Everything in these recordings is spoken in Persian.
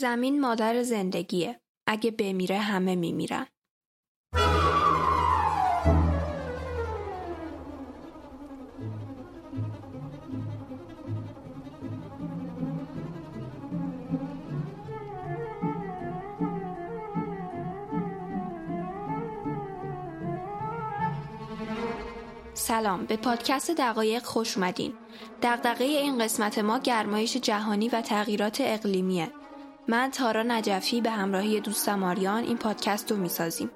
زمین مادر زندگیه. اگه بمیره همه میمیرن. سلام، به پادکست دقایق خوش اومدین. دغدغه این قسمت ما گرمایش جهانی و تغییرات اقلیمیه. من تارا نجفی به همراهی دوستم آریان این پادکست رو میسازیم.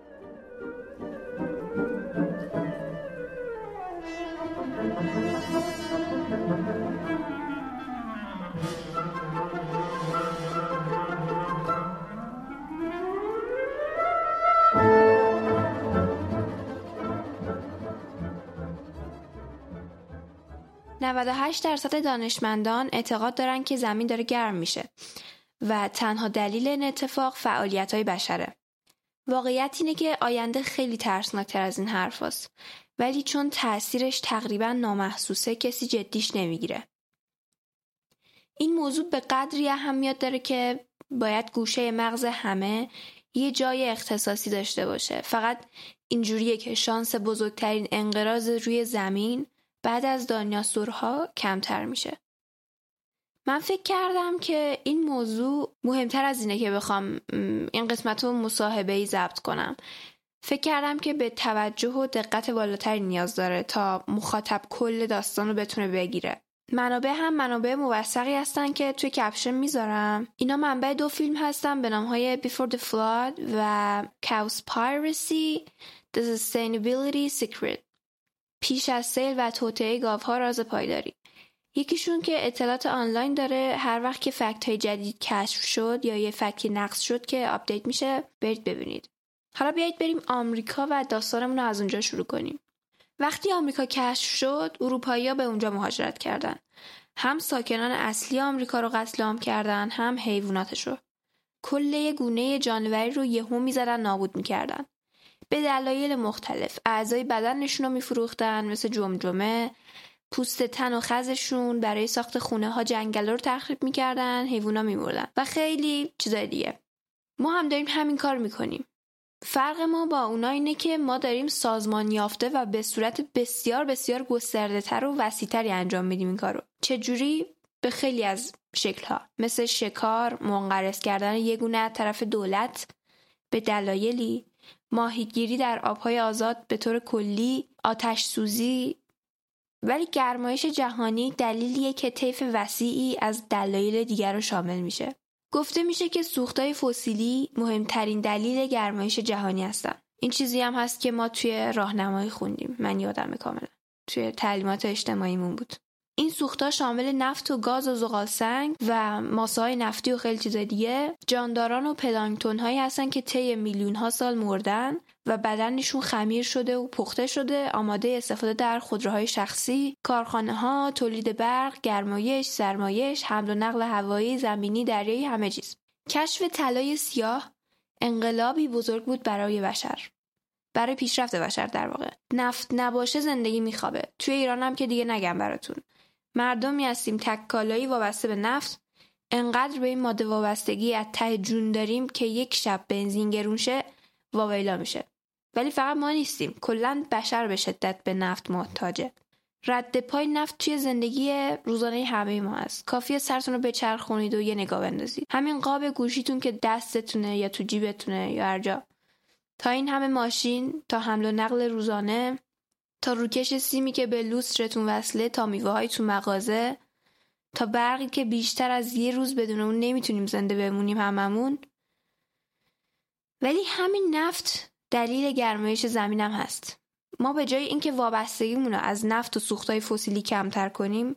و 98% دانشمندان اعتقاد دارن که زمین داره گرم میشه و تنها دلیل این اتفاق فعالیت‌های بشره. واقعیت اینه که آینده خیلی ترسناکتر از این حرف هست، ولی چون تأثیرش تقریبا نامحسوسه کسی جدیش نمیگیره. این موضوع به قدری اهمیت داره که باید گوشه مغز همه یه جای اختصاصی داشته باشه. فقط اینجوریه که شانس بزرگترین انقراض روی زمین بعد از دایناسورها کمتر میشه. من فکر کردم که این موضوع مهمتر از اینه که بخوام این قسمت رو مصاحبه‌ای ضبط کنم. فکر کردم که به توجه و دقت بالاتری نیاز داره تا مخاطب کل داستان رو بتونه بگیره. منابع هم منابع موثقی هستن که توی کپشن میذارم. اینا منبع دو فیلم هستن به نام‌های Before the Flood و Cowspiracy The Sustainability Secret. پیش از سیل و توطئه گاوها راز پایداری. یکیشون که اطلاعات آنلاین داره، هر وقت که فکت های جدید کشف شد یا یه فکتی نقص شد که آپدیت میشه برید ببینید. حالا بیایید بریم آمریکا و داستانمون رو از اونجا شروع کنیم. وقتی آمریکا کشف شد، اروپایی‌ها به اونجا مهاجرت کردن. هم ساکنان اصلی آمریکا رو قتل عام کردن، هم حیواناتش رو. کله گونه جانوری رو یهو می‌زدن نابود می‌کردن. به دلایل مختلف اعضای بدنشون رو میفروختن، مثل جمجمه، پوست تن و خزشون برای ساخت خونه ها، جنگل رو تخریب میکردن، حیونا میمردن و خیلی چیزای دیگه. ما هم داریم همین کار میکنیم. فرق ما با اونا اینه که ما داریم سازمان یافته و به صورت بسیار بسیار گسترده تر و وسیع تری انجام میدیم این کارو. چجوری؟ به خیلی از شکل‌ها، مثل شکار، منقرض کردن یه گونه از طرف دولت به دلایلی، ماهیگیری در آبهای آزاد به طور کلی، آتش سوزی. ولی گرمایش جهانی دلیلیه که طیف وسیعی از دلایل دیگر رو شامل میشه. گفته میشه که سوختهای فسیلی مهمترین دلیل گرمایش جهانی هستن. این چیزی هم هست که ما توی راهنمایی خوندیم. من یادمه کاملا. توی تعلیمات اجتماعیمون بود. این سوخت‌ها شامل نفت و گاز و زغال سنگ و ماسه‌های نفتی و خیلی چیزای دیگه، جانداران و پلانکتون‌هایی هستن که طی میلیون‌ها سال مردن و بدنشون خمیر شده و پخته شده، آماده استفاده در خودروهای شخصی، کارخانه‌ها، تولید برق، گرمایش، سرمایش، حمل و نقل هوایی، زمینی، دریایی، همه چیز. کشف طلای سیاه انقلابی بزرگ بود برای بشر. برای پیشرفت بشر در واقع. نفت نباشه زندگی میخوابه. توی ایران هم که دیگه نگم براتون. مردمی هستیم تک کالایی وابسته به نفت، انقدر به این ماده وابستگی از ته جون داریم که یک شب بنزین گرون شه واویلا میشه. ولی فقط ما نیستیم، کلا بشر به شدت به نفت محتاجه. رد پای نفت توی زندگی روزانه همه ما هست. کافیه سرتون رو بچرخونید و یه نگاه بندازید. همین قاب گوشیتون که دستتونه یا تو جیبتونه یا هر جا، تا این همه ماشین، تا حمل و نقل روزانه، تا روکش سیمی که به لوسترتون وصله، تا میوه‌های تو مغازه، تا برقی که بیشتر از یه روز بدون اون نمیتونیم زنده بمونیم هممون. ولی همین نفت دلیل گرمایش زمین هم هست. ما به جای اینکه وابستگیمون رو از نفت و سوخت‌های فسیلی کمتر کنیم،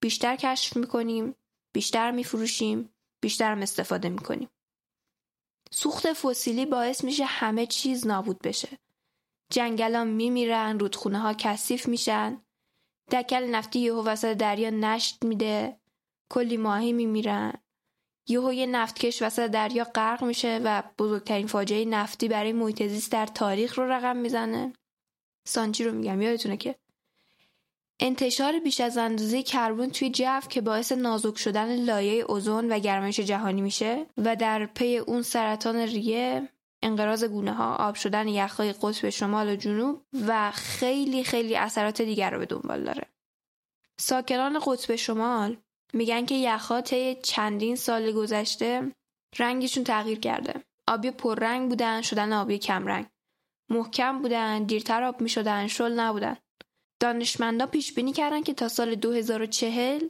بیشتر کشف میکنیم، بیشتر میفروشیم، بیشتر هم استفاده میکنیم. سوخت فسیلی باعث میشه همه چیز نابود بشه. جنگل‌ها میمیرن، رودخونه‌ها کثیف میشن، دکل نفتی یهو وسط دریا نشت میده، کلی ماهی میمیرن. یهو یه نفتکش وسط دریا غرق میشه و بزرگترین فاجعه نفتی برای محیط زیست در تاریخ رو رقم میزنه. سانچی رو میگم، یادتونه که انتشار بیش از اندازه کربن توی جو که باعث نازک شدن لایه اوزون و گرمایش جهانی میشه و در پی اون سرطان ریه، انقراض گونه ها، آب شدن یخ‌های قطب شمال و جنوب و خیلی خیلی اثرات دیگر رو به دنبال داره. ساکنان قطب شمال میگن که یخ‌ها طی چندین سال گذشته رنگشون تغییر کرده. آبی پررنگ بودن شدن آبی کم رنگ. محکم بودن، دیرتر آب میشدن، شل نبودن. دانشمندا پیش بینی کردن که تا سال 2040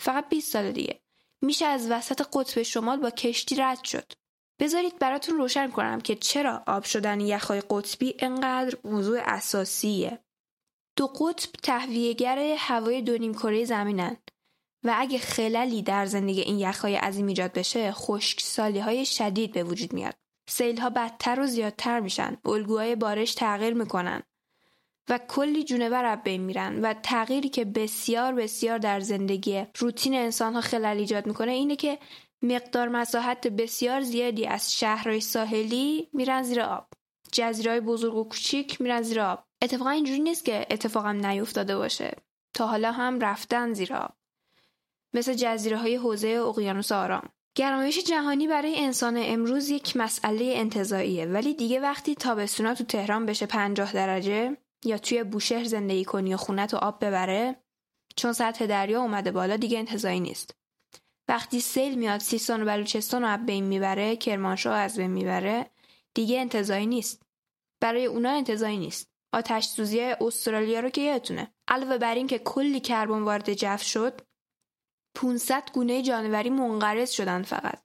فقط 20 سال دیگه میشه از وسط قطب شمال با کشتی رد شد. بذارید براتون روشن کنم که چرا آب شدن یخ‌های قطبی اینقدر موضوع اساسیه. دو قطب تهویه‌گر هوای دو نیم‌کره زمینن و اگه خللی در زندگی این یخ‌های عظیم ایجاد بشه، خشکسالی‌های شدید به وجود میاد. سیل‌ها بدتر و زیادتر میشن، الگوهای بارش تغییر میکنن و کلی جونور از بین میرن و تغییری که بسیار بسیار در زندگی روتین انسان‌ها خلل ایجاد میکنه اینه که مقدار مساحت بسیار زیادی از شهرهای ساحلی میرن زیر آب. جزیره‌های بزرگ و کوچیک میرن زیر آب. اتفاقا اینجوری نیست که اتفاقم نیفتاده باشه. تا حالا هم رفتن زیر آب. مثل جزیره‌های حوزه اقیانوس آرام. گرمایش جهانی برای انسان امروز یک مسئله انتزاعیه، ولی دیگه وقتی تابستونا تو تهران بشه 50 درجه یا توی بوشهر زندگی کنی و خونت و آب ببره، چون سطح دریا اومده بالا دیگه انتزاعی نیست. وقتی سیل میاد سیستان و بلوچستان رو از بین میبره، کرمانشاه از بین میبره، دیگه انتزاعی نیست. برای اونا انتزاعی نیست. آتش سوزی استرالیا رو که یادتونه. علاوه بر این که کلی کربن وارد جو شد، 500 گونه جانوری منقرض شدن فقط.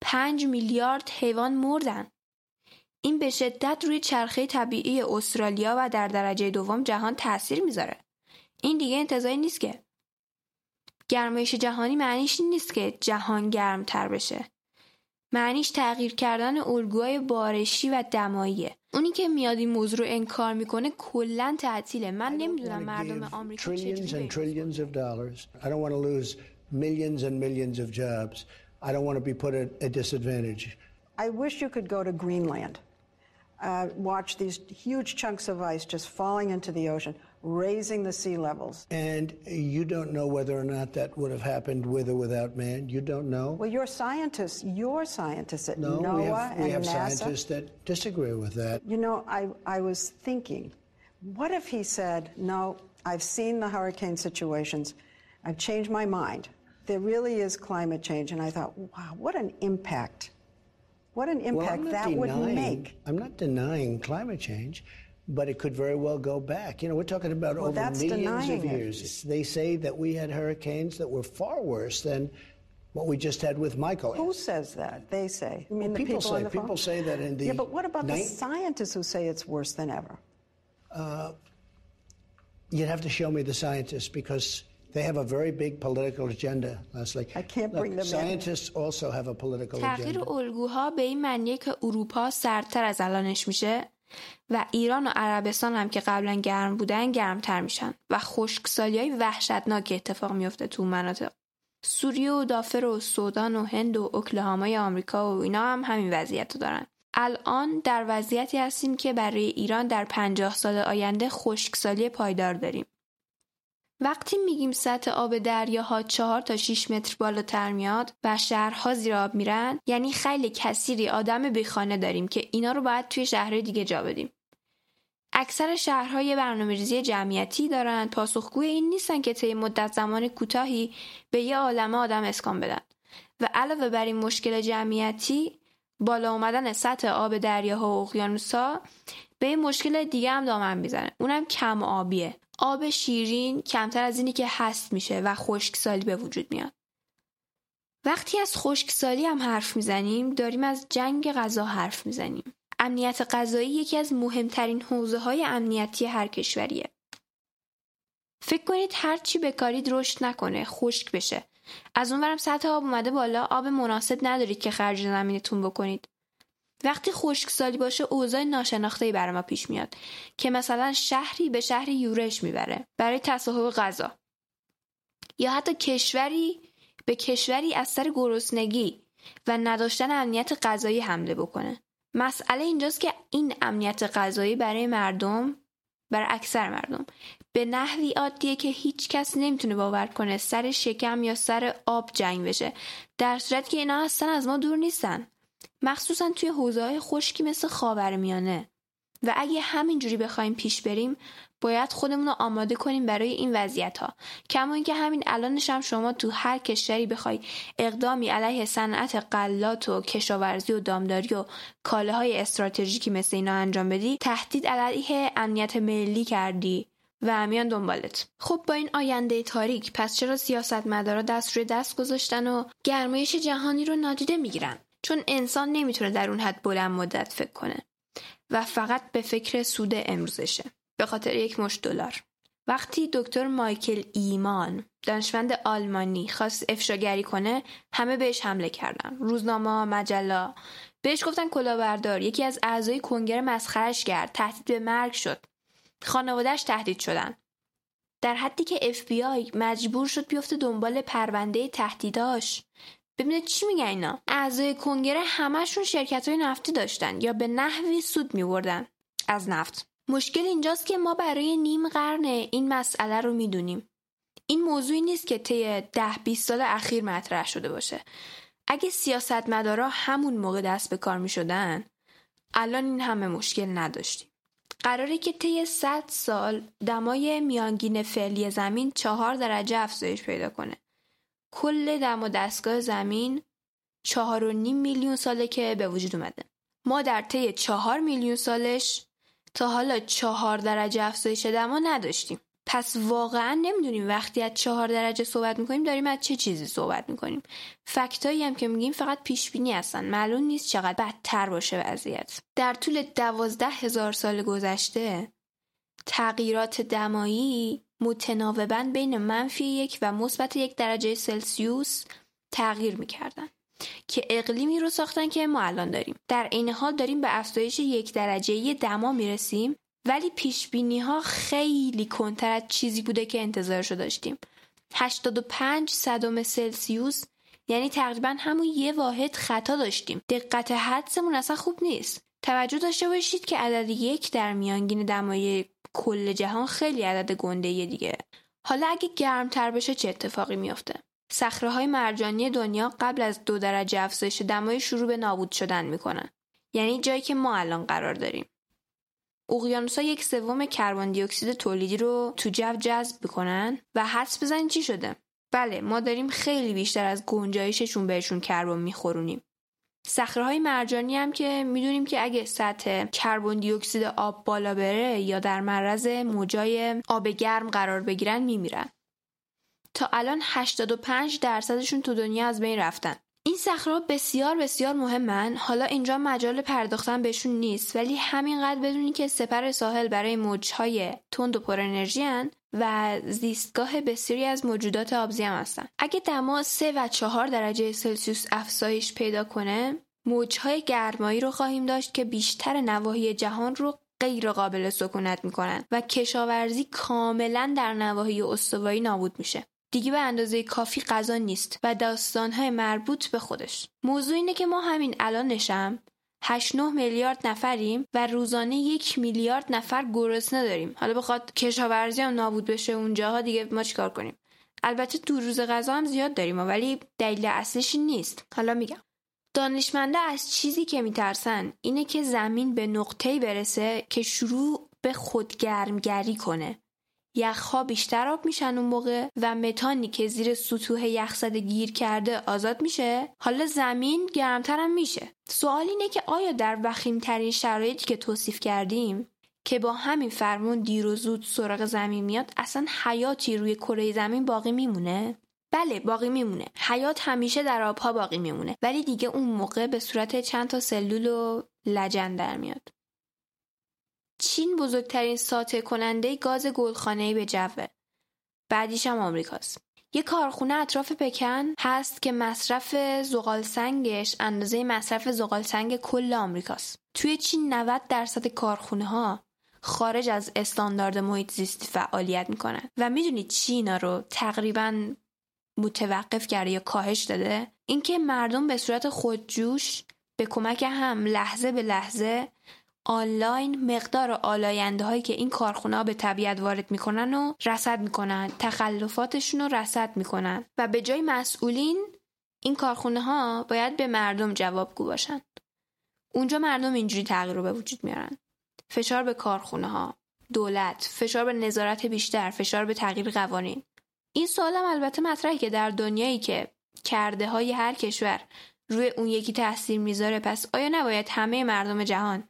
5 میلیارد حیوان مردن. این به شدت روی چرخه طبیعی استرالیا و در درجه دوم جهان تاثیر میذاره. این دیگه انتزاعی نیست که. گرمایش جهانی معنیش این نیست که جهان گرمتر بشه. معنیش تغییر کردن الگوهای بارشی و دماییه. اونی که میاد این موضوع رو انکار میکنه کلاً تعطیله. من نمیدونم مردم آمریکا چجوری I wish you could go to Greenland. Watch these huge chunks of ice just falling into the ocean, raising the sea levels. And you don't know whether or not that would have happened with or without man. You don't know. Well, your scientists at NOAA and NASA. We have scientists that disagree with that. You know, I was thinking, what if he said, no, I've seen the hurricane situations. I've changed my mind. There really is climate change. And I thought, wow, what an impact. What an impact that would make. I'm not denying climate change, but it could very well go back. You know, we're talking about over millions of years. They say that we had hurricanes that were far worse than what we just had with Michael. Who says that? They say. I mean, people say that in the Yeah, but what about the scientists who say it's worse than ever? You'd have to show me the scientists because they have a very big political agenda. I can't bring them in. Scientists also have a political agenda. تغییر الگوها به این معنیه که اروپا سردتر از الانش میشه و ایران و عربستان هم که قبلا گرم بودن گرمتر میشن و خشکسالی‌های وحشتناک اتفاق میفته تو مناطق. سوریه و دافر و سودان و هند و اوکلاهامای آمریکا و اینا هم همین وضعیت رو دارن. الان در وضعیتی هستیم که برای ایران در 50 سال آینده خشکسالی پایدار داریم. وقتی میگیم سطح آب دریاها 4 تا 6 متر بالاتر میاد و شهرها زیر آب میرن، یعنی خیلی کثیری آدم بیخانه داریم که اینا رو باید توی شهرهای دیگه جا بدیم. اکثر شهرها یه برنامه‌ریزی جمعیتی دارن، پاسخگوی این نیستن که طی مدت زمان کوتاهی به یه عالمه آدم اسکان بدن و علاوه بر این مشکل جمعیتی، بالا اومدن سطح آب دریاها و اقیانوس‌ها به این مشکل دیگه هم دامن میزنه. اونم کم آبیه. آب شیرین کمتر از اینی که هست میشه و خشکسالی به وجود میاد. وقتی از خشکسالی هم حرف میزنیم، داریم از جنگ غذا حرف میزنیم. امنیت غذایی یکی از مهمترین حوزه‌های امنیتی هر کشوریه. فکر کنید هر چی بکارید رشد نکنه، خشک بشه. از اونورم سطح آب اومده بالا، آب مناسب ندارید که خرج زمینتون بکنید. وقتی خشکسالی باشه اوضاع ناشناخته‌ای برای ما پیش میاد که مثلا شهری به شهری یورش میبره برای تصاحب غذا، یا حتی کشوری به کشوری از سر گرسنگی و نداشتن امنیت غذایی حمله بکنه. مسئله اینجاست که این امنیت غذایی برای مردم برای اکثر مردم به نحوی عادیه که هیچ کس نمیتونه باور کنه سر شکم یا سر آب جنگ بشه، در صورتی که اینا اصلا از ما دور نیستن، مخصوصا توی حوزه‌های خشکی مثل خاورمیانه. و اگه همینجوری بخوایم پیش بریم باید خودمون رو آماده کنیم برای این وضعیت‌ها. کما اینکه همین الانش هم شما تو هر کشوری بخوای اقدامی علیه صنعت غلات و کشاورزی و دامداری و کالاهای استراتژیکی مثل اینا انجام بدی، تهدید علیه امنیت ملی کردی و همیان دنبالت. خب با این آینده تاریک، پس چرا سیاستمدارا دست روی دست گذاشتن و گرمایش جهانی رو نادیده میگیرن؟ چون انسان نمیتونه در اون حد بلند مدت فکر کنه و فقط به فکر سود امروزشه به خاطر یک مشت دلار. وقتی دکتر مایکل ایمان، دانشمند آلمانی، خواست افشاگری کنه، همه بهش حمله کردن. روزنامه، مجله، بهش گفتن کلاهبردار. یکی از اعضای کنگره مسخرش کرد، تهدید به مرگ شد. خانواده‌اش تهدید شدن. در حدی که FBI مجبور شد بیفته دنبال پرونده تهدیداش. ببینید چی میگن اینا. اعضای کنگره همشون شرکت‌های نفتی داشتن یا به نحوی سود می‌بردن از نفت. مشکل اینجاست که ما برای نیم قرن این مسئله رو میدونیم. این موضوعی نیست که طی 10-20 سال اخیر مطرح شده باشه. اگه سیاستمدارا همون موقع دست به کار میشدن، الان این همه مشکل نداشتیم. قراره که طی 100 سال دمای میانگین فعلی زمین 4 درجه افزایش پیدا کنه. کل دم و دستگاه زمین 4.5 میلیون ساله که به وجود اومده. ما در طی 4 میلیون سالش تا حالا 4 درجه افزایش دما نداشتیم. پس واقعا نمیدونیم وقتی از 4 درجه صحبت میکنیم داریم از چه چیزی صحبت میکنیم. فکتایی هم که میگیم فقط پیشبینی هستن. معلوم نیست چقدر بدتر باشه وضعیت. در طول 12,000 سال گذشته تغییرات دمایی متناوباً بین -1 و مثبت 1 درجه سلسیوس تغییر میکردن که اقلیمی رو ساختن که ما الان داریم. در این حال داریم به افزایش 1 درجه دما میرسیم، ولی پیشبینی‌ها خیلی کنتر از چیزی بوده که انتظارشو داشتیم. 85 صدم سلسیوس، یعنی تقریباً همون 1 واحد خطا داشتیم. دقت حدسمون اصلا خوب نیست. توجه داشته باشید که عدد 1 در میانگین دمای کل جهان خیلی عدد گنده دیگه. حالا اگه گرمتر بشه چه اتفاقی میفته؟ صخره‌های مرجانی دنیا قبل از 2 درجه افزایش دمای شروع به نابود شدن میکنن، یعنی جایی که ما الان قرار داریم. اقیانوس‌ها 1/3 کربن دی اکسید تولیدی رو تو جو جذب میکنن و حدس بزنین چی شده؟ بله، ما داریم خیلی بیشتر از گنجایششون بهشون کربن میخورونیم. صخره‌های مرجانی هم که میدونیم که اگه سطح کربن دی اکسید آب بالا بره یا در معرض موجای آب گرم قرار بگیرن میمیرن. تا الان 85% تو دنیا از بین رفتن. این صخره‌ها بسیار بسیار مهمن. حالا اینجا مجال پرداختن بهشون نیست، ولی همینقدر بدونی که سپر ساحل برای موج‌های تند و پر انرژی ان و زیستگاه بسیاری از موجودات آبزی هم هستن. اگه دما 3 و 4 درجه سلسیوس افزایش پیدا کنه، موج‌های گرمایی رو خواهیم داشت که بیشتر نواحی جهان رو غیر قابل سکونت می‌کنن و کشاورزی کاملا در نواحی استوایی نابود میشه. دیگه به اندازه کافی غذا نیست و داستان‌های مربوط به خودش. موضوع اینه که ما همین الانشم 8-9 میلیارد نفریم و روزانه 1 میلیارد نفر گرسنه داریم. حالا بخواد کشاورزی هم نابود بشه اونجاها دیگه ما چیکار کنیم؟ البته دو روز غذا هم زیاد داریم، ولی دلیل اصلیش نیست. حالا میگم دانشمندا از چیزی که میترسن اینه که زمین به نقطه‌ای برسه که شروع به خودگرمگری کنه. یخها بیشتر آب میشن اون موقع و متانی که زیر سطوح یخزده گیر کرده آزاد میشه. حالا زمین گرمتر هم میشه. سوال اینه که آیا در وخیم‌ترین شرایطی که توصیف کردیم که با همین فرمون دیر و زود سراغ زمین میاد، اصلا حیاتی روی کره زمین باقی میمونه؟ بله، باقی میمونه. حیات همیشه در آبها باقی میمونه، ولی دیگه اون موقع به صورت چند تا سلول و لجن در میاد. چین بزرگترین ساطع کننده گاز گلخانه‌ای به جوه. بعدیش هم آمریکاست. یه کارخونه اطراف پکن هست که مصرف زغال سنگش اندازه مصرف زغال سنگ کل آمریکاست. توی چین 90% کارخونه‌ها خارج از استاندارد محیط زیستی فعالیت میکنن و میدونید چینا رو تقریباً متوقف کرده یا کاهش داده؟ اینکه مردم به صورت خودجوش به کمک هم لحظه به لحظه آنلاین مقدار آلاینده‌هایی که این کارخونه‌ها به طبیعت وارد می‌کنن و رصد می‌کنن، تخلفاتشون رو رصد می‌کنن و به جای مسئولین این کارخونه‌ها باید به مردم جوابگو باشن. اونجا مردم اینجوری تغییر رو به وجود میارن. فشار به کارخونه‌ها، دولت، فشار به نظارت بیشتر، فشار به تغییر قوانین. این سوال هم البته مطرحه که در دنیایی که کرده‌های هر کشور روی اون یکی تاثیر میذاره، پس آیا نباید همه مردم جهان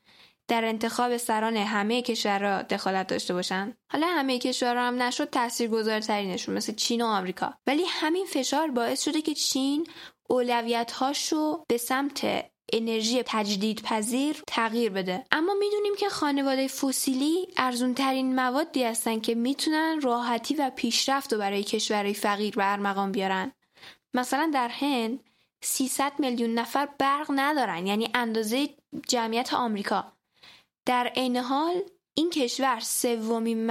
در انتخاب سران همه کشورها دخالت داشته باشن؟ حالا همه کشورها هم نشد تاثیرگذارترینشون مثل چین و آمریکا، ولی همین فشار باعث شده که چین اولویت‌هاشو به سمت انرژی تجدیدپذیر تغییر بده. اما میدونیم که خانواده فسیلی ارزان‌ترین موادی هستن که میتونن راحتی و پیشرفت رو برای کشورهای فقیر به ارمغان بیارن. مثلا در هند 300 میلیون نفر برق ندارن، یعنی اندازه جمعیت آمریکا. در این حال این کشور سومین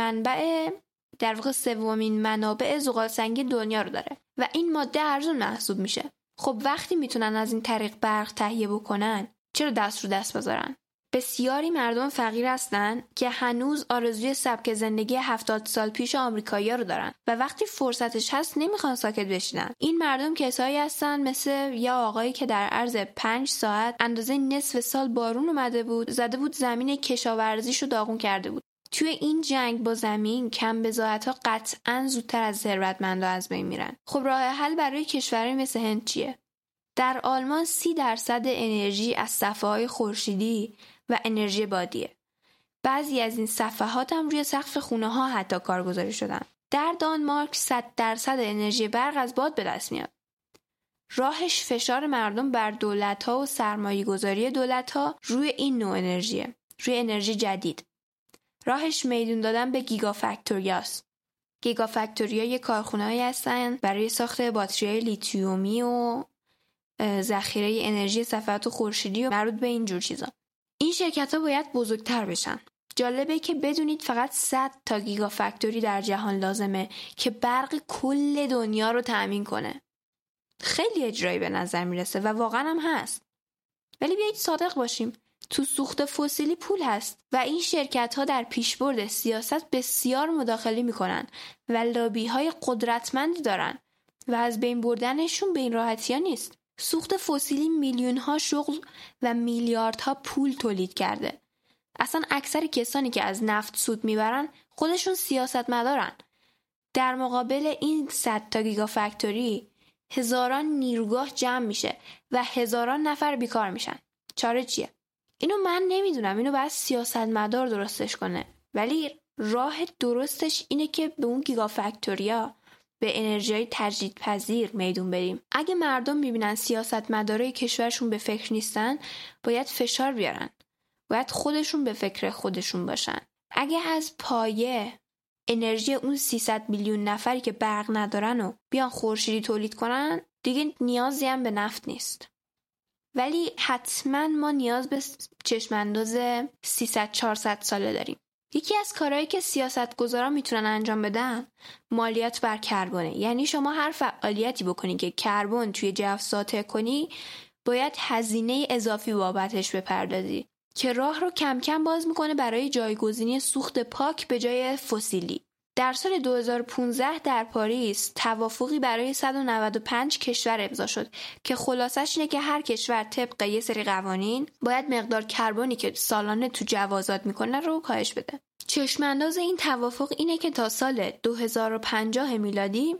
منابع زغالسنگی دنیا رو داره و این ماده ارزان محسوب میشه. خب وقتی میتونن از این طریق برق تهیه بکنن، چرا دست رو دست بذارن؟ بسیاری مردم فقیر هستن که هنوز آرزوی سبک زندگی 70 سال پیش آمریکایی‌ها رو دارن و وقتی فرصتش هست نمیخوان ساکت بشینن. این مردم کسایی هستن مثل یا آقایی که در عرض 5 ساعت اندازه نصف سال بارون اومده بود، زده بود زمین کشاورزیشو داغون کرده بود. توی این جنگ با زمین کم بضاعت‌ها قطعاً زودتر از ثروتمندا از بین میرن. خب راه حل برای کشورهای مثل هند چیه؟ در آلمان 30% انرژی از صفحه‌های خورشیدی و انرژی بادیه. بعضی از این صفحات هم روی سقف خونه ها حتی کارگزاری شدن. در دانمارک 100% انرژی برق از باد به دست میاد. راهش فشار مردم بر دولت ها و سرمایه گذاری دولت ها روی این نوع انرژیه، روی انرژی جدید. راهش میدون دادن به گیگافکتوریاست. گیگافکتوریا یک کارخونه‌ای هستن برای ساخت باتری‌های لیتیومی و ذخیره انرژی صفحات و خورشیدی و مربوط به این جور چیزا. این شرکت‌ها باید بزرگتر بشن. جالبه که بدونید فقط 100 تا گیگافکتوری در جهان لازمه که برق کل دنیا رو تأمین کنه. خیلی اجرایی به نظر میرسه و واقعا هم هست. ولی بیایید صادق باشیم، تو سوخت فسیلی پول هست و این شرکت‌ها در پیشبرد سیاست بسیار مداخله می‌کنن و لابی‌های قدرتمندی دارن و از بین بردنشون به این راحتی‌ها نیست. سوخت فسیلی میلیون‌ها شغل و میلیاردها پول تولید کرده. اصلا اکثر کسانی که از نفت سود میبرن خودشون سیاستمدارن. در مقابل این 100 تا گیگافکتوری هزاران نیروگاه جمع میشه و هزاران نفر بیکار میشن. چاره چیه؟ اینو من نمیدونم، اینو باید سیاستمدار درستش کنه. ولی راه درستش اینه که به اون گیگافکتوریا، به انرژی تجدیدپذیر میدون بریم. اگه مردم میبینن سیاستمدارای کشورشون به فکر نیستن، باید فشار بیارن. باید خودشون به فکر خودشون باشن. اگه از پایه انرژی اون 300 میلیون نفری که برق ندارن و بیان خورشیدی تولید کنن، دیگه نیازی هم به نفت نیست. ولی حتما ما نیاز به چشمانداز 300-400 ساله داریم. یکی از کارهایی که سیاستگزاران میتونن انجام بدن مالیات بر کربونه. یعنی شما هر فعالیتی بکنی که کربن توی جو ساطع کنی، باید هزینه اضافی بابتش بپردازی که راه رو کم کم باز میکنه برای جایگزینی سوخت پاک به جای فسیلی. در سال 2015 در پاریس توافقی برای 195 کشور امضا شد که خلاصش اینه که هر کشور طبق یه سری قوانین باید مقدار کربنی که سالانه تو جو آزاد میکنه رو کاهش بده. چشمانداز این توافق اینه که تا سال 2050 میلادی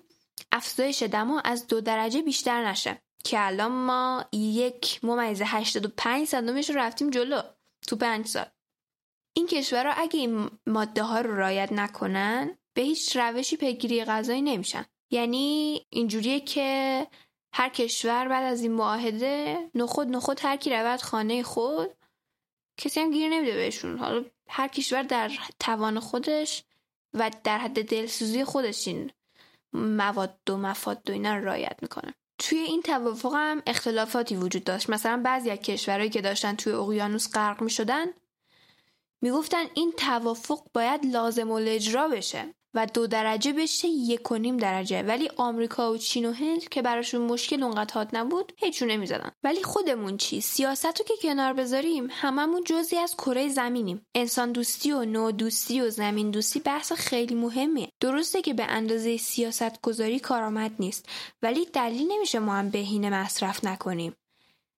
افزایش دما از 2 درجه بیشتر نشه که الان ما 1.85 رو رفتیم جلو تو 5 سال. این کشورها اگه این ماده ها رو رعایت نکنن به هیچ روشی پیگیری غذایی نمیشن. یعنی اینجوریه که هر کشور بعد از این معاهده نخود هر کی رود خانه خود، کسی هم گیر نمیده بهشون. حالا هر کشور در توان خودش و در حد دلسوزی خودش این مواد و مفاد و اینا رو رعایت میکنه. توی این توافق هم اختلافاتی وجود داشت. مثلا بعضی از کشورهایی که داشتن توی اقیانوس غرق میشدن میگفتن این توافق باید لازم الاجرا بشه و 2 درجه بشه 1.5 درجه، ولی آمریکا و چین و هند که براشون مشکل اونقدر حاد نبود هیچو نمیزدن. ولی خودمون چی؟ سیاستو که کنار بذاریم هممون جزئی از کره زمینیم. انسان دوستی و نودوستی و زمین دوستی بحث خیلی مهمه. درسته که به اندازه سیاست گذاری کارآمد نیست، ولی دلیل نمیشه ما هم بهینه مصرف نکنیم.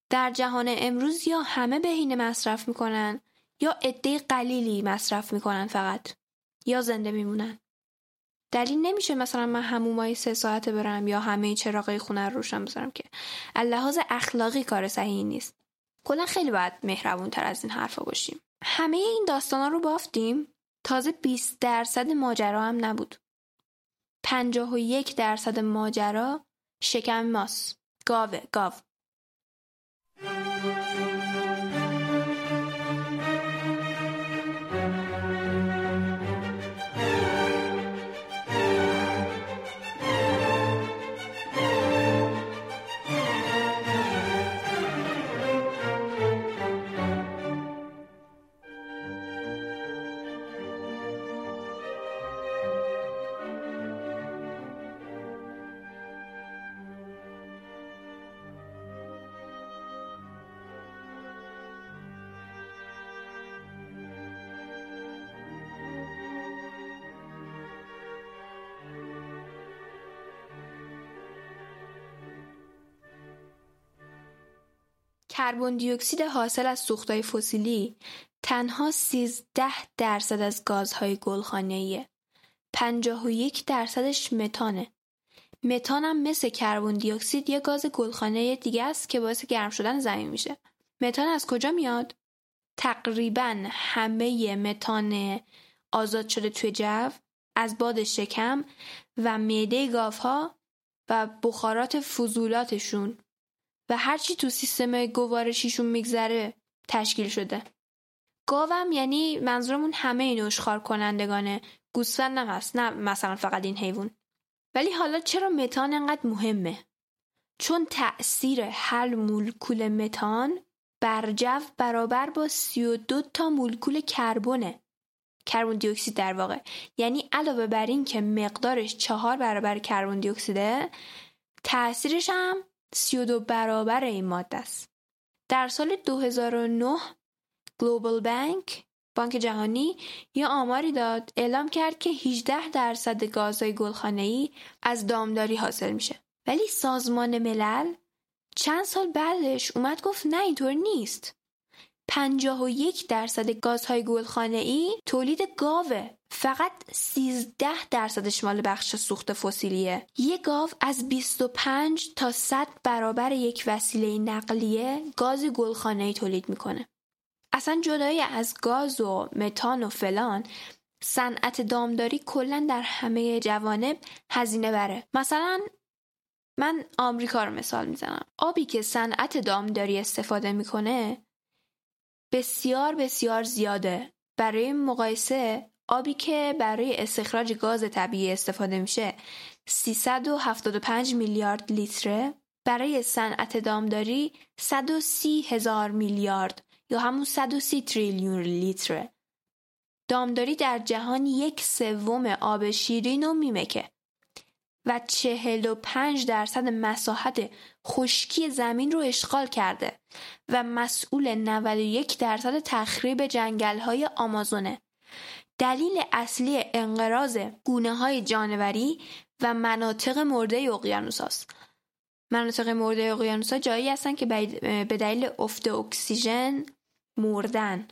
در جهان امروز یا همه بهینه مصرف میکنن یا عده قلیلی مصرف میکنن فقط، یا زنده میمونن. دلیل نمیشه مثلا من حمومای 3 ساعته برم یا همه چراغای خونه رو روشن بذارم، که از لحاظ اخلاقی کار صحیحی نیست. کلا خیلی باید مهربون‌تر از این حرفا باشیم. همه این داستانا رو بافتیم، تازه 20% ماجرا هم نبود. 51% ماجرا شکم ماست. گاو. کربن دی اکسید حاصل از سوخت‌های فسیلی تنها 13% از گازهای گلخانه‌ایه. 51%ش متانه. متان هم مثل کربن دی اکسید یه گاز گلخانه‌ای دیگه است که باعث گرم شدن زمین میشه. متان از کجا میاد؟ تقریباً همه متان آزاد شده توی جو از باد شکم و معده گاوها و بخارات فضولاتشون و هرچی تو سیستم گوارشیشون میگذره تشکیل شده. گاوم یعنی منظورمون همه این اشخار کنندگانه، گوسفند هم هست، نه مثلا فقط این حیوان. ولی حالا چرا متان انقدر مهمه؟ چون تأثیر هر مولکول متان بر جو برابر با 32 تا مولکول کربونه، کربن دی اکسید در واقع. یعنی علاوه بر این که مقدارش 4 برابر کربن دی اکسیده، تأثیرش هم 32 برابر این ماده است. در سال 2009 گلوبال بانک جهانی یه آماری داد، اعلام کرد که 18% گازهای گلخانه‌ای از دامداری حاصل میشه. ولی سازمان ملل چند سال بعدش اومد گفت نه اینطور نیست. 51% گازهای گلخانه‌ای تولید گاوه. فقط 13% مال بخش سوخت فسیلیه. یک گاو از 25 تا 100 برابر یک وسیله نقلیه گاز گلخانه‌ای تولید میکنه. اصلا جدای از گاز و متان و فلان، صنعت دامداری کلا در همه جوانب هزینه بره. مثلا من آمریکا رو مثال میزنم. آبی که صنعت دامداری استفاده میکنه بسیار بسیار زیاده. برای مقایسه آبی که برای استخراج گاز طبیعی استفاده میشه 375 میلیارد لیتره، برای صنعت دامداری 130,000 میلیارد یا همون 130 تریلیون لیتره. دامداری در جهان 1/3 آب شیرین رو میمکه و 45% مساحت خشکی زمین رو اشغال کرده و مسئول 91% تخریب جنگل‌های آمازونه. دلیل اصلی انقراض گونه‌های جانوری و مناطق مرده اقیانوساست. مناطق مرده اقیانوس‌ها جایی هستن که به دلیل افت اکسیژن مردن.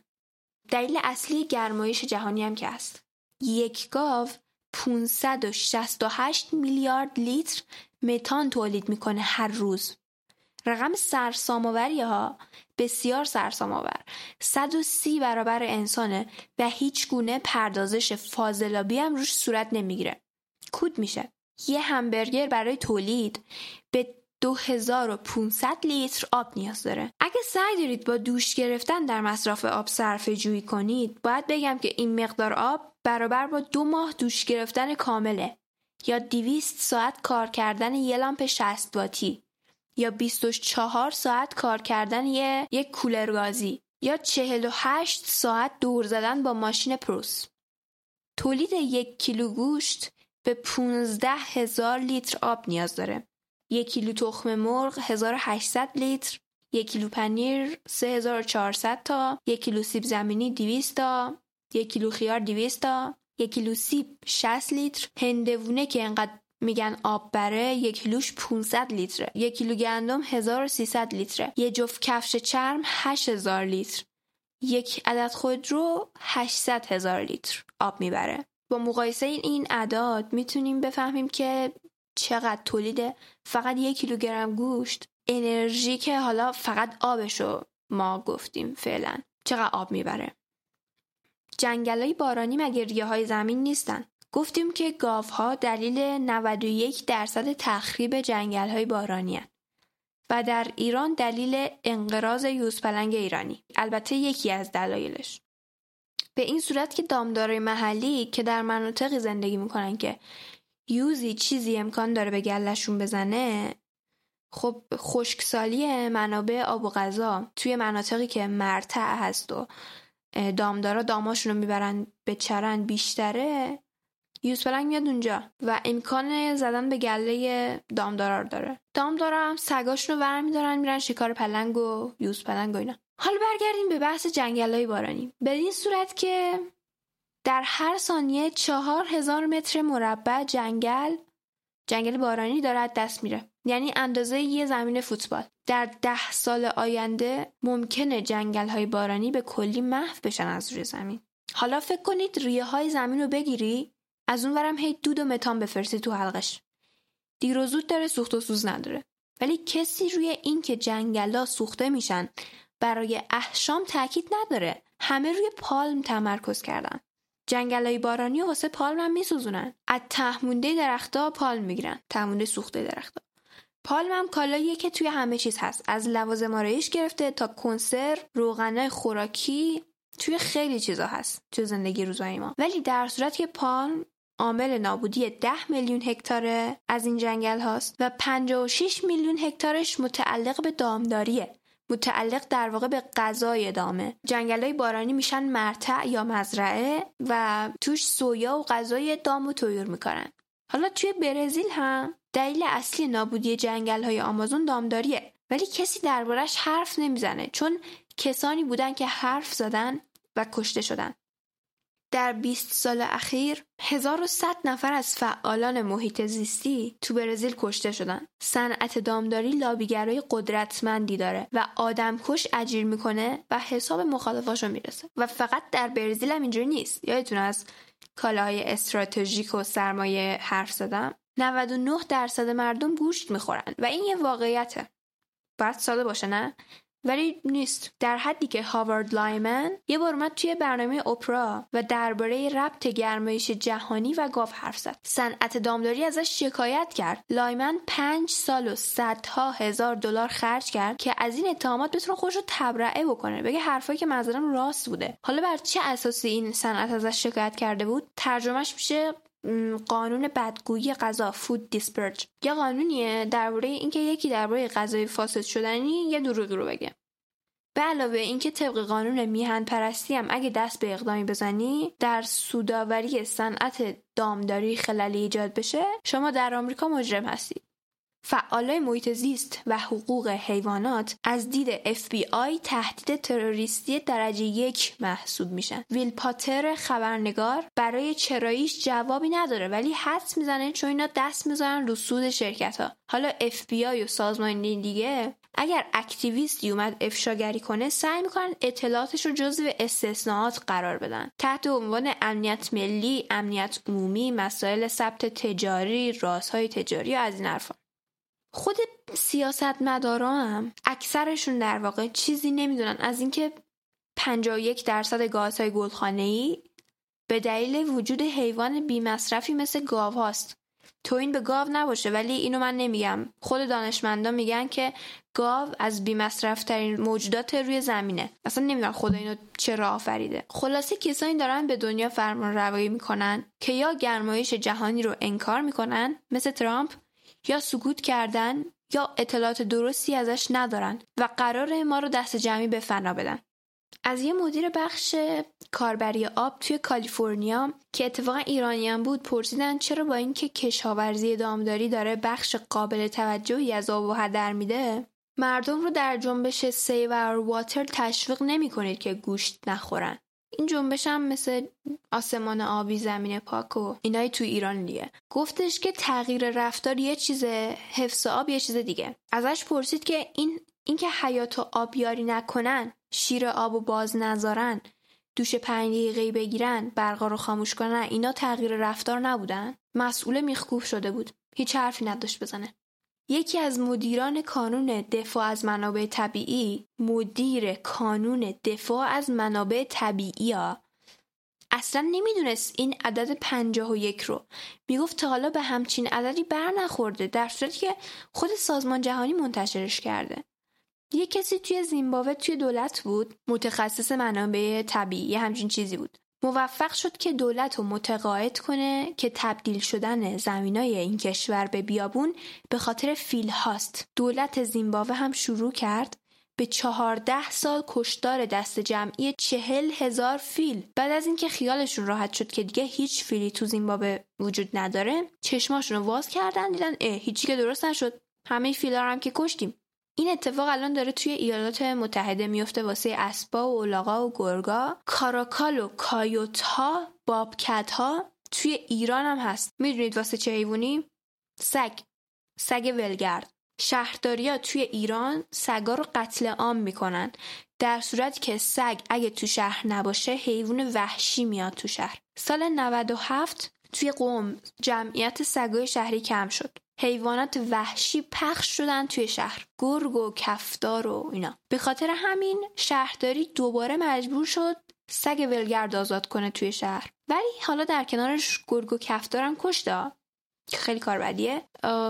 دلیل اصلی گرمایش جهانی هم که هست. یک گاو 568 میلیارد لیتر متان تولید میکنه هر روز. رقم سرسام‌آوری ها بسیار سرسام‌آور، 130 برابر انسانه و هیچ گونه پردازش فاضلابی هم روش صورت نمیگیره. کود میشه. یه همبرگر برای تولید به 2500 لیتر آب نیاز داره. اگه سعی دارید با دوش گرفتن در مصرف آب صرفه جویی کنید، باید بگم که این مقدار آب برابر با 2 ماه دوش گرفتن کامله، یا 200 ساعت کار کردن یه لامپ 60 واتی، یا 24 ساعت کار کردن یک کولر گازی، یا 48 ساعت دور زدن با ماشین پروس. تولید 1 کیلو گوشت به 15,000 لیتر آب نیاز داره. 1 کیلو تخم مرغ 1800 لیتر، 1 کیلو پنیر 3400 تا، 1 کیلو سیب زمینی 200 تا، 1 کیلو خیار 200 تا، 1 کیلو سیب 60 لیتر، هندوونه که انقدر میگن آب بره 1 کیلوش 500 لیتره، 1 کیلو گندم 1300 لیتره، یه جفت کفش چرم 8000 لیتر، یک عدد خودرو 800,000 لیتر آب میبره. با مقایسه این اعداد میتونیم بفهمیم که چقدر تولید فقط 1 کیلوگرم گوشت انرژی که حالا فقط آبشو ما گفتیم فعلا چقدر آب میبره. جنگلای بارانی مگر ریه‌های زمین نیستن؟ گفتیم که گاوها دلیل 91% تخریب جنگل‌های بارانی هستند و در ایران دلیل انقراض یوزپلنگ ایرانی، البته یکی از دلایلش. به این صورت که دامدارای محلی که در مناطقی زندگی میکنن که یوزی چیزی امکان داره به گلشون بزنه، خب خشکسالی منابع آب و غذا توی مناطقی که مرتع هست و دامدارا داماشون رو میبرن به چرند بیشتره، یوزپلنگ میاد اونجا و امکان زدن به گله دامدارا داره. دامدارا هم سگاشون رو برمیدارن میرن شکار پلنگ و یوزپلنگ و اینا. حالا برگردیم به بحث جنگل‌های بارانی. به این صورت که در هر ثانیه 4,000 متر مربع جنگل بارانی دارد دست میره، یعنی اندازه یه زمین فوتبال. در 10 سال آینده ممکنه جنگل‌های بارانی به کلی محو بشن از روی زمین. حالا فکر کنید ریه‌های زمین رو بگیری، از اون ورم هی دود و متان بفرستی تو حلقش. دیر و زود داره، سوخت و سوز نداره. ولی کسی روی این که جنگلا سوخته میشن برای احشام تاکید نداره. همه روی پالم تمرکز کردن. جنگلای بارانی واسه پالم هم میسوزونن. از ته مونده درخت‌ها پالم میگیرن. ته مونده سوخته درخت‌ها. پالم هم کالاییه که توی همه چیز هست. از لوازم آرایش گرفته تا کنسرو، روغنای خوراکی، توی خیلی چیزا هست. تو زندگی روزانه ما. ولی در صورتی که پالم عامل نابودی 10 میلیون هکتار از این جنگل هاست و 56 میلیون هکتارش متعلق به دامداریه، متعلق در واقع به غذای دامه. جنگل‌های بارانی میشن مرتع یا مزرعه و توش سویا و غذای دامو طیور میکنن. حالا توی برزیل هم دلیل اصلی نابودی جنگل‌های آمازون دامداریه، ولی کسی دربارش حرف نمیزنه چون کسانی بودن که حرف زدن و کشته شدن. در 20 سال اخیر 1100 نفر از فعالان محیط زیستی تو برزیل کشته شدن. صنعت دامداری لابیگرای قدرتمندی داره و آدمکش اجیر میکنه و حساب مخالفاشو میرسه. و فقط در برزیل هم اینجوری نیست. یادتون از کالاهای استراتژیک و سرمایه حرف زدم؟ 99% مردم گوشت میخورن و این یه واقعیته. باید ساده باشه نه؟ ولی نیست. در حدی که هاوارد لایمن یه بار اومد توی برنامه اپرا و درباره ربط گرمایش جهانی و گاو حرف زد. صنعت دامداری ازش شکایت کرد. لایمن 5 سال و $100,000 خرج کرد که از این اتهامات بتونه خودش رو تبرئه بکنه، بگه حرفایی که من زدم راست بوده. حالا بر چه اساسی این صنعت ازش شکایت کرده بود؟ ترجمهش میشه قانون بدگویی غذا، فود دیسپرچ. یه قانونیه درباره اینکه یکی درباره غذای فاسد شدنی یه دروغی رو بگه. به علاوه اینکه طبق قانون میهن پرستی هم اگه دست به اقدامی بزنی در سودآوری صنعت دامداری خلل ایجاد بشه، شما در آمریکا مجرم هستید. فعالای محیط زیست و حقوق حیوانات از دید FBI تهدید تروریستی درجه 1 محسوب میشن. ویل پاتر خبرنگار برای چراییش جوابی نداره، ولی حدس میزنه چون اینا دست میزنن رو سود شرکت ها. حالا FBI و سازمان دیگه اگر اکتیویستی اومد افشاگری کنه، سعی میکنن اطلاعاتش رو جزو استثناءات قرار بدن. تحت عنوان امنیت ملی، امنیت عمومی، مسائل ثبت تجاری، رازهای تجاری از این حرفا. خود سیاستمدارا هم اکثرشون در واقع چیزی نمیدونن از اینکه 51% گازهای گلخانه‌ای به دلیل وجود حیوان بی‌مصرفی مثل گاو هاست. توهین به گاو نباشه، ولی اینو من نمیگم. خود دانشمندان میگن که گاو از بی‌مصرف ترین موجودات روی زمینه. اصلا نمیدونم خدا اینو چرا آفریده. خلاصه کسانی دارن به دنیا فرمان روایی میکنن که یا گرمایش جهانی رو انکار میکنن مثل ترامپ، یا سکوت کردن، یا اطلاعات درستی ازش ندارن و قراره ما رو دست جمعی به فنا بدن. از یه مدیر بخش کاربری آب توی کالیفرنیا که اتفاقا ایرانی هم بود پرسیدن چرا با اینکه کشاورزی دامداری داره بخش قابل توجهی از آب و هدر میده، مردم رو در جنبش Save Our Water تشویق نمی‌کنید که گوشت نخورن. این جنبش هم مثل آسمان آبی، زمین پاک و اینای تو ایران دیگه. گفتش که تغییر رفتار یه چیزه، حفظ آب یه چیز دیگه. ازش پرسید که این که حیات و آب یاری نکنن، شیر آب و باز نذارن، دوش 5 دقیقه‌ای بگیرن، برقا رو خاموش کنن، اینا تغییر رفتار نبودن؟ مسئول میخکوب شده بود، هیچ حرفی نداشت بزنه. یکی از مدیران کانون دفاع از منابع طبیعی، مدیر کانون دفاع از منابع طبیعی ها، اصلا نمیدونست این عدد 51 رو. میگفت تا حالا به همچین عددی بر نخورده، در صورتی که خود سازمان جهانی منتشرش کرده. یه کسی توی زیمبابوه توی دولت بود، متخصص منابع طبیعی، همچین چیزی بود. موفق شد که دولت رو متقاعد کنه که تبدیل شدن زمینای این کشور به بیابون به خاطر فیل هاست. دولت زیمبابوه هم شروع کرد به 14 سال کشتار دست جمعی 40,000 فیل. بعد از اینکه خیالشون راحت شد که دیگه هیچ فیلی تو زیمبابوه وجود نداره، چشماشون رو واز کردن، دیدن هیچی که درست نشد، همه فیلا رو هم که کشتیم. این اتفاق الان داره توی ایالات متحده میفته واسه اسبا و الاغا و گرگا، کاراکال و کایوت ها، بابکت ها. توی ایران هم هست. میدونید واسه چه حیوانی؟ سگ ولگرد. شهرداریا توی ایران سگا رو قتل عام میکنن، در صورت که سگ اگه تو شهر نباشه حیوان وحشی میاد تو شهر. سال 97 توی قم جمعیت سگای شهری کم شد. حیوانات وحشی پخش شدن توی شهر، گرگ و کفتار و اینا. به خاطر همین شهرداری دوباره مجبور شد سگ ولگرد آزاد کنه توی شهر، ولی حالا در کنارش گرگ و کفتارم کشته که خیلی کار بدیه.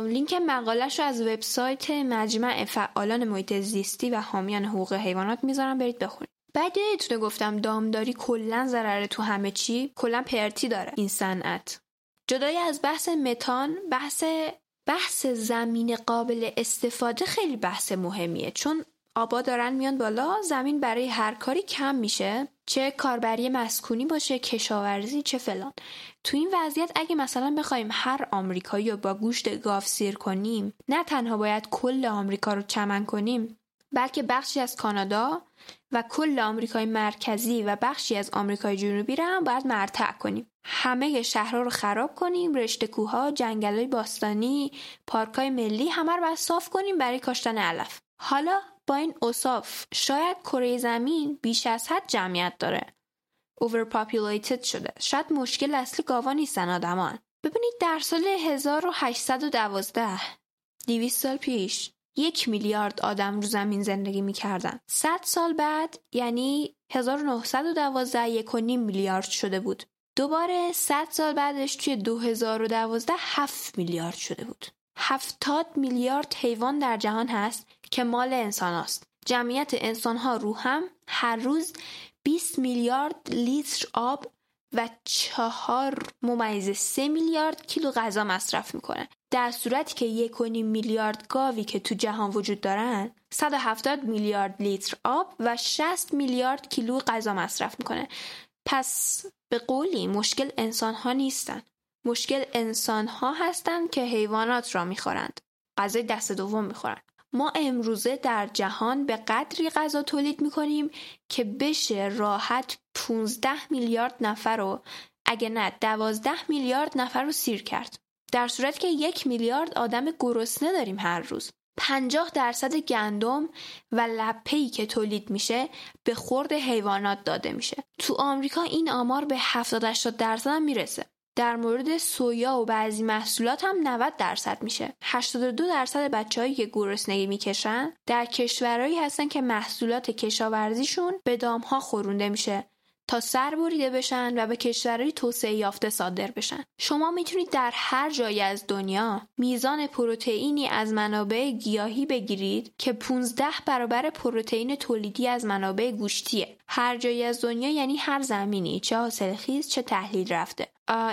لینک مقاله‌شو از وبسایت مجمع فعالان محیط زیستی و حامیان حقوق حیوانات میذارم، برید بخونید. بعد یادتونه گفتم دامداری کلا ضرره تو همه چی، کلا پرتی داره این صنعت. جدای از بحث متان، بحث زمین قابل استفاده خیلی بحث مهمیه، چون آبا دارن میان بالا، زمین برای هر کاری کم میشه، چه کاربری مسکونی باشه، کشاورزی، چه فلان. تو این وضعیت اگه مثلا بخوایم هر آمریکایی رو با گوشت گاو سیر کنیم، نه تنها باید کل آمریکا رو چمن کنیم، بلکه بخشی از کانادا و کل آمریکای مرکزی و بخشی از آمریکای جنوبی رو هم باید مرتع کنیم. همه شهرها رو خراب کنیم، رشته کوه‌ها، جنگل‌های باستانی، پارک‌های ملی، همه رو باید صاف کنیم برای کاشتن علف. حالا با این اوصاف شاید کره زمین بیش از حد جمعیت داره. overpopulated شده. شاید مشکل اصلی گاوا نیستن، آدمان. ببینید در سال 1812 200 سال پیش 1 میلیارد آدم رو زمین زندگی می‌کردن. 100 سال بعد یعنی 1912 1.5 میلیارد شده بود. دوباره 100 سال بعدش توی 2012 7 میلیارد شده بود. 70 میلیارد حیوان در جهان هست که مال انسان است. جمعیت انسان‌ها رو هم هر روز 20 میلیارد لیتر آب و 4.3 میلیارد کیلو غذا مصرف میکنن، در صورتی که 1.5 میلیارد گاوی که تو جهان وجود دارن 170 میلیارد لیتر آب و 60 میلیارد کیلو غذا مصرف میکنن. پس به قولی مشکل انسان ها نیستن، مشکل انسان ها هستن که حیوانات را میخورند، غذای دست دوم میخورند. ما امروزه در جهان به قدری غذا تولید میکنیم که بشه راحت 15 میلیارد نفر رو، اگه نه 12 میلیارد نفر رو سیر کرد، در صورتی که 1 میلیارد آدم گرسنه داریم هر روز. 50% گندم و لپه‌ای که تولید میشه به خورد حیوانات داده میشه. تو آمریکا این آمار به 70-80% هم میرسه. در مورد سویا و بعضی محصولات هم 90% میشه. 82% بچه‌هایی که گرسنگی میکشن در کشورهایی هستن که محصولات کشاورزیشون به دامها خورونده میشه تا سر بریده بشن و به کشورهای توسعه یافته صادر بشن. شما میتونید در هر جایی از دنیا میزان پروتئینی از منابع گیاهی بگیرید که 15 برابر پروتئین تولیدی از منابع گوشتیه. هر جایی از دنیا یعنی هر زمینی، چه حاصلخیز چه تحلیل رفته.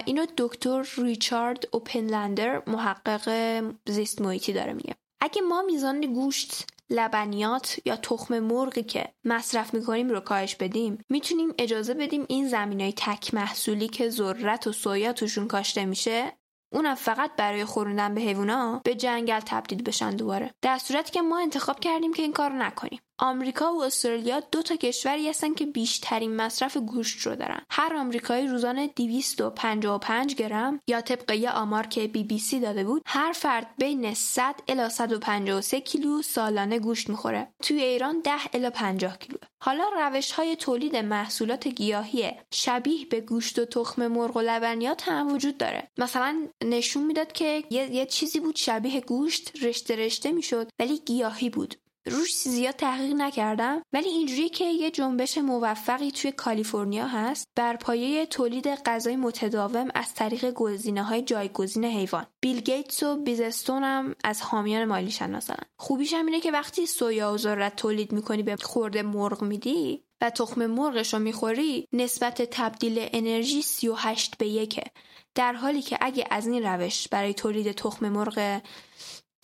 اینو دکتر ریچارد اوپنلندر، محقق زیست محیطی، داره میگه. اگه ما میزان گوشت لبنیات یا تخم مرغی که مصرف میکنیم رو کاهش بدیم، میتونیم اجازه بدیم این زمینای تک محصولی که ذرت و سویا توشون کاشته میشه، اونم فقط برای خوردن به حیونا، به جنگل تبدیل بشن دوباره. در صورتی که ما انتخاب کردیم که این کار رو نکنیم. آمریکا و استرالیا دو تا کشوری هستن که بیشترین مصرف گوشت رو دارن. هر آمریکایی روزانه 255 گرم یا طبق یه آمار که BBC داده بود، هر فرد بین 100 الی 153 کیلو سالانه گوشت میخوره. توی ایران 10 الی 50 کیلو. حالا روش‌های تولید محصولات گیاهی شبیه به گوشت و تخم مرغ و لبنیات هم وجود داره. مثلا نشون میداد که یه چیزی بود شبیه گوشت، رشته رشته میشد ولی گیاهی بود. روش زیاد تحقیق نکردم، ولی اینجوری که یه جنبش موفقی توی کالیفرنیا هست بر پایه تولید غذای متداوم از طریق گزینه‌های جایگزین حیوان. بیل گیتس و بیزستون هم از حامیان مالی شناسان. خوبیش هم اینه که وقتی سویا و ذرت تولید می‌کنی به خورده مرغ میدی و تخم مرغش رو می‌خوری، نسبت تبدیل انرژی 38:1، در حالی که اگه از این روش برای تولید تخم مرغ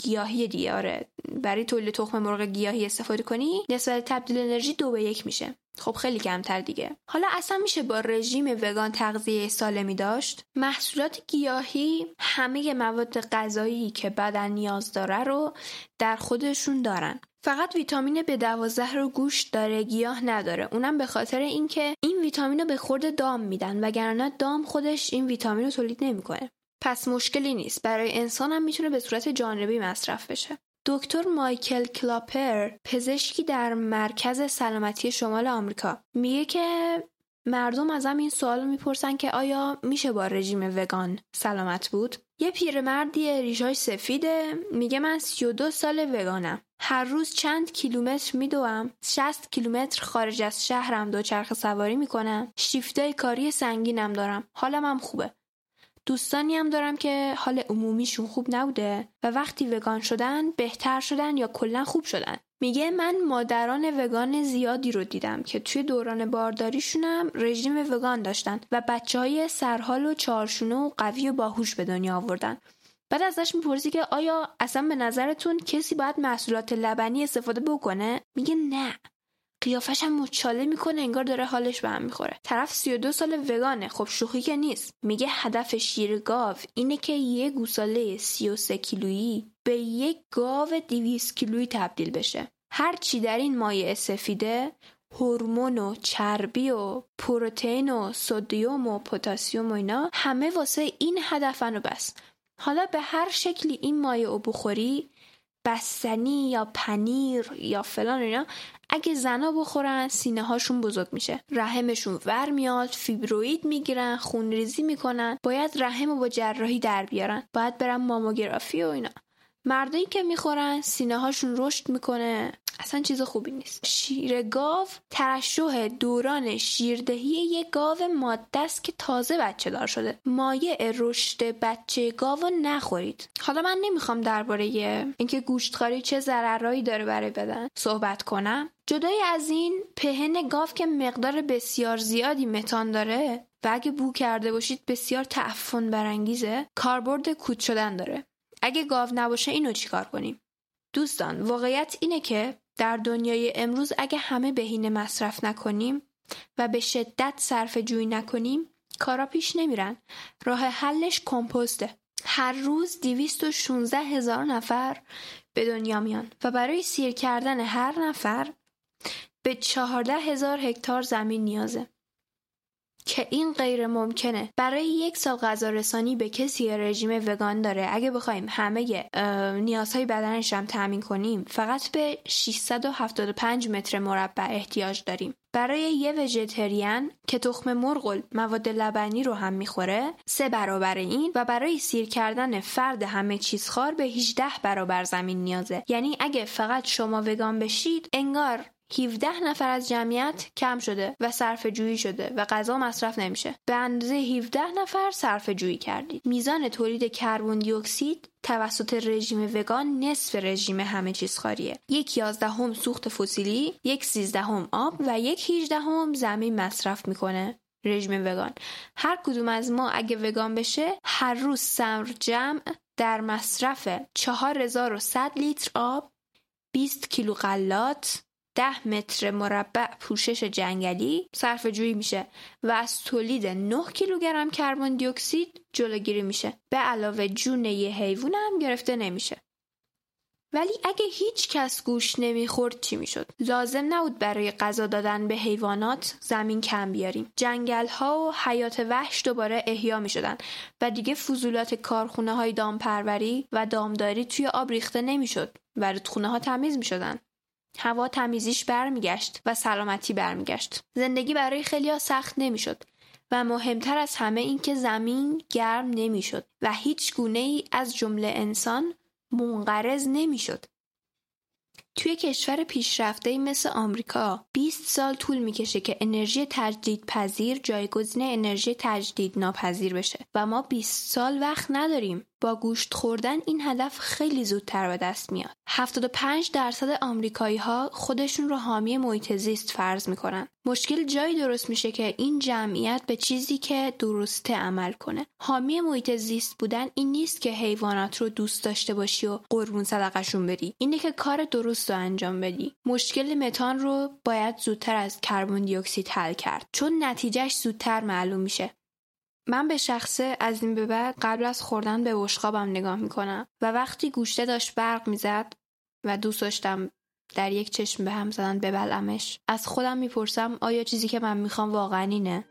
گیاهی دیاره برای تولید تخم مرغ گیاهی استفاده کنی، نسبت تبدیل انرژی 2:1 میشه. خب خیلی کمتر دیگه. حالا اصلا میشه با رژیم وگان تغذیه سالمی داشت؟ محصولات گیاهی همه مواد غذایی که بدن نیاز داره رو در خودشون دارن. فقط ویتامین B12 رو گوشت داره، گیاه نداره. اونم به خاطر اینکه این ویتامین رو به خورد دام میدن، وگرنه دام خودش این ویتامین رو تولید نمیکنه. پس مشکلی نیست، برای انسان هم میتونه به صورت جانبی مصرف بشه. دکتر مایکل کلاپر، پزشکی در مرکز سلامتی شمال آمریکا، میگه که مردم ازم این سوالو میپرسن که آیا میشه با رژیم وگان سلامت بود؟ یه پیرمردیه، ریشاش سفیده، میگه من 32 ساله وگانم. هر روز چند کیلومتر میدوم، 60 کیلومتر خارج از شهرم دوچرخه سواری میکنم، شیفتای کاری سنگینم دارم، حالم هم خوبه. دوستانی هم دارم که حال عمومیشون خوب نبوده و وقتی وگان شدن بهتر شدن یا کلا خوب شدن. میگه من مادران وگان زیادی رو دیدم که توی دوران بارداریشونم رژیم وگان داشتن و بچهای سرحال و چارشونه و قوی و باهوش به دنیا آوردن. بعد ازش میپرسی که آیا اصلا به نظرتون کسی باید محصولات لبنی استفاده بکنه؟ میگه نه. قیافش هم مچاله میکنه، انگار داره حالش به هم میخوره. طرف 32 سال وگانه، خب شوخی که نیست. میگه هدف شیر گاو اینه که یه گوساله 33 کیلویی به یک گاو 200 کیلویی تبدیل بشه. هر چی در این مایع سفیده، هورمون و چربی و پروتئین و سدیم و پتاسیم و اینا، همه واسه این هدفن و بس. حالا به هر شکلی این مایع رو بخوری، بستنی یا پنیر یا فلان اینا، اگه زنا بخورن سینه هاشون بزرگ میشه، رحمشون ور میاد، فیبروئید میگیرن، خونریزی میکنن، باید رحمو با جراحی در بیارن، باید برن ماموگرافی و اینا. مردایی که میخورن سینه هاشون رشد میکنه، اصلا چیز خوبی نیست. شیر گاو ترشح دوران شیردهی یک گاو ماده است که تازه بچه دار شده. مایع رشد بچه گاو نخورید. حالا من نمیخوام درباره اینکه گوشتخوری چه ضررایی داره برای بدن صحبت کنم. جدای از این، پهن گاو که مقدار بسیار زیادی متان داره و اگه بو کرده باشید بسیار تعفن برانگیزه، کاربرد کود شدن داره. اگه گاو نباشه اینو چیکار کنیم؟ دوستان، واقعیت اینه که در دنیای امروز اگه همه بهینه مصرف نکنیم و به شدت صرفه جویی نکنیم، کارا پیش نمیرن. راه حلش کمپوسته. هر روز 216,000 نفر به دنیا میان و برای سیر کردن هر نفر به 14,000 هکتار زمین نیازه که این غیر ممکنه. برای یک سال غذا رسانی به کسی رژیم وگان داره، اگه بخوایم همه نیازهای بدنش هم تامین کنیم، فقط به 675 متر مربع احتیاج داریم. برای یه ویژیتریان که تخم مرغ و مواد لبنی رو هم میخوره 3 برابر این، و برای سیر کردن فرد همه چیز خوار به 18 برابر زمین نیازه. یعنی اگه فقط شما وگان بشید، انگار 17 نفر از جمعیت کم شده و صرفه جویی شده و غذا مصرف نمیشه. به اندازه 17 نفر صرفه جویی کردید. میزان تولید کربن دی اکسید توسط رژیم وگان نصف رژیم همه چیز خاریه. 1/11 سوخت فسیلی، 1/13 آب و 1/18 زمین مصرف میکنه رژیم وگان. هر کدوم از ما اگه وگان بشه، هر روز سمر جمع در مصرف 4100 لیتر آب، 20 کیلو غلات، 10 متر مربع پوشش جنگلی صرفه‌جویی میشه و از تولید 9 کیلوگرم کربن دی اکسید جلوگیری میشه. به علاوه جون یه حیوان هم گرفته نمیشه. ولی اگه هیچ کس گوشت نمیخورد چی میشد؟ لازم نبود برای غذا دادن به حیوانات زمین کم بیاریم. جنگل ها و حیات وحش دوباره احیا میشدن و دیگه فضولات کارخونه های دامپروری و دامداری توی آب ریخته نمیشد و رودخونه ها تمیز میشدن. هوا تمیزیش برمیگشت و سلامتی برمیگشت. زندگی برای خیلیا سخت نمیشد و مهمتر از همه این که زمین گرم نمیشد و هیچ گونه‌ای از جمله انسان منقرض نمیشد. توی کشور پیشرفته‌ای مثل آمریکا 20 سال طول میکشه که انرژی تجدیدپذیر جایگزین انرژی تجدیدناپذیر بشه و ما 20 سال وقت نداریم. با گوشت خوردن این هدف خیلی زودتر به دست میاد. 75% آمریکایی‌ها خودشون رو حامی محیط زیست فرض میکنن. مشکل جایی درست میشه که این جمعیت به چیزی که درسته عمل کنه. حامی محیط زیست بودن این نیست که حیوانات رو دوست داشته باشی و قربون صدقشون بری. اینه که کار درست رو انجام بدی. مشکل متان رو باید زودتر از کربن دی اکسید حل کرد چون نتیجهش زودتر معلوم میشه. من به شخصه از این به بعد قبل از خوردن به بشقابم نگاه میکنم و وقتی گوشته داشت برق میزد و دوست داشتم در یک چشم به هم زدن ببلعمش، از خودم میپرسم آیا چیزی که من میخوام واقعا اینه؟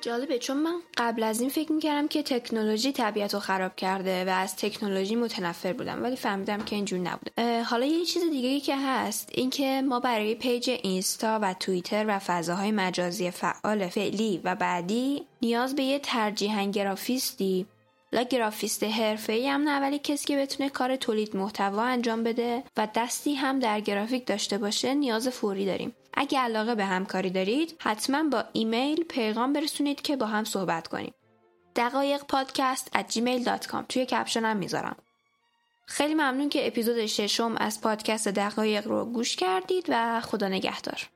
جالبه چون من قبل از این فکر میکردم که تکنولوژی طبیعت رو خراب کرده و از تکنولوژی متنفر بودم، ولی فهمیدم که اینجور نبوده. حالا یه چیز دیگه که هست این که ما برای پیج اینستا و توییتر و فضاهای مجازی فعال فعلی و بعدی نیاز به یه ترجیحاً گرافیستی، لا گرافیست حرفه‌ای هم نه ولی کسی که بتونه کار تولید محتوا انجام بده و دستی هم در گرافیک داشته باشه نیاز فوری داریم. اگه علاقه به همکاری دارید حتما با ایمیل پیغام برسونید که با هم صحبت کنیم. دقایقpodcast@gmail.com توی کپشن هم میذارم. خیلی ممنون که اپیزود 6 از پادکست دقایق رو گوش کردید و خدا نگهدار.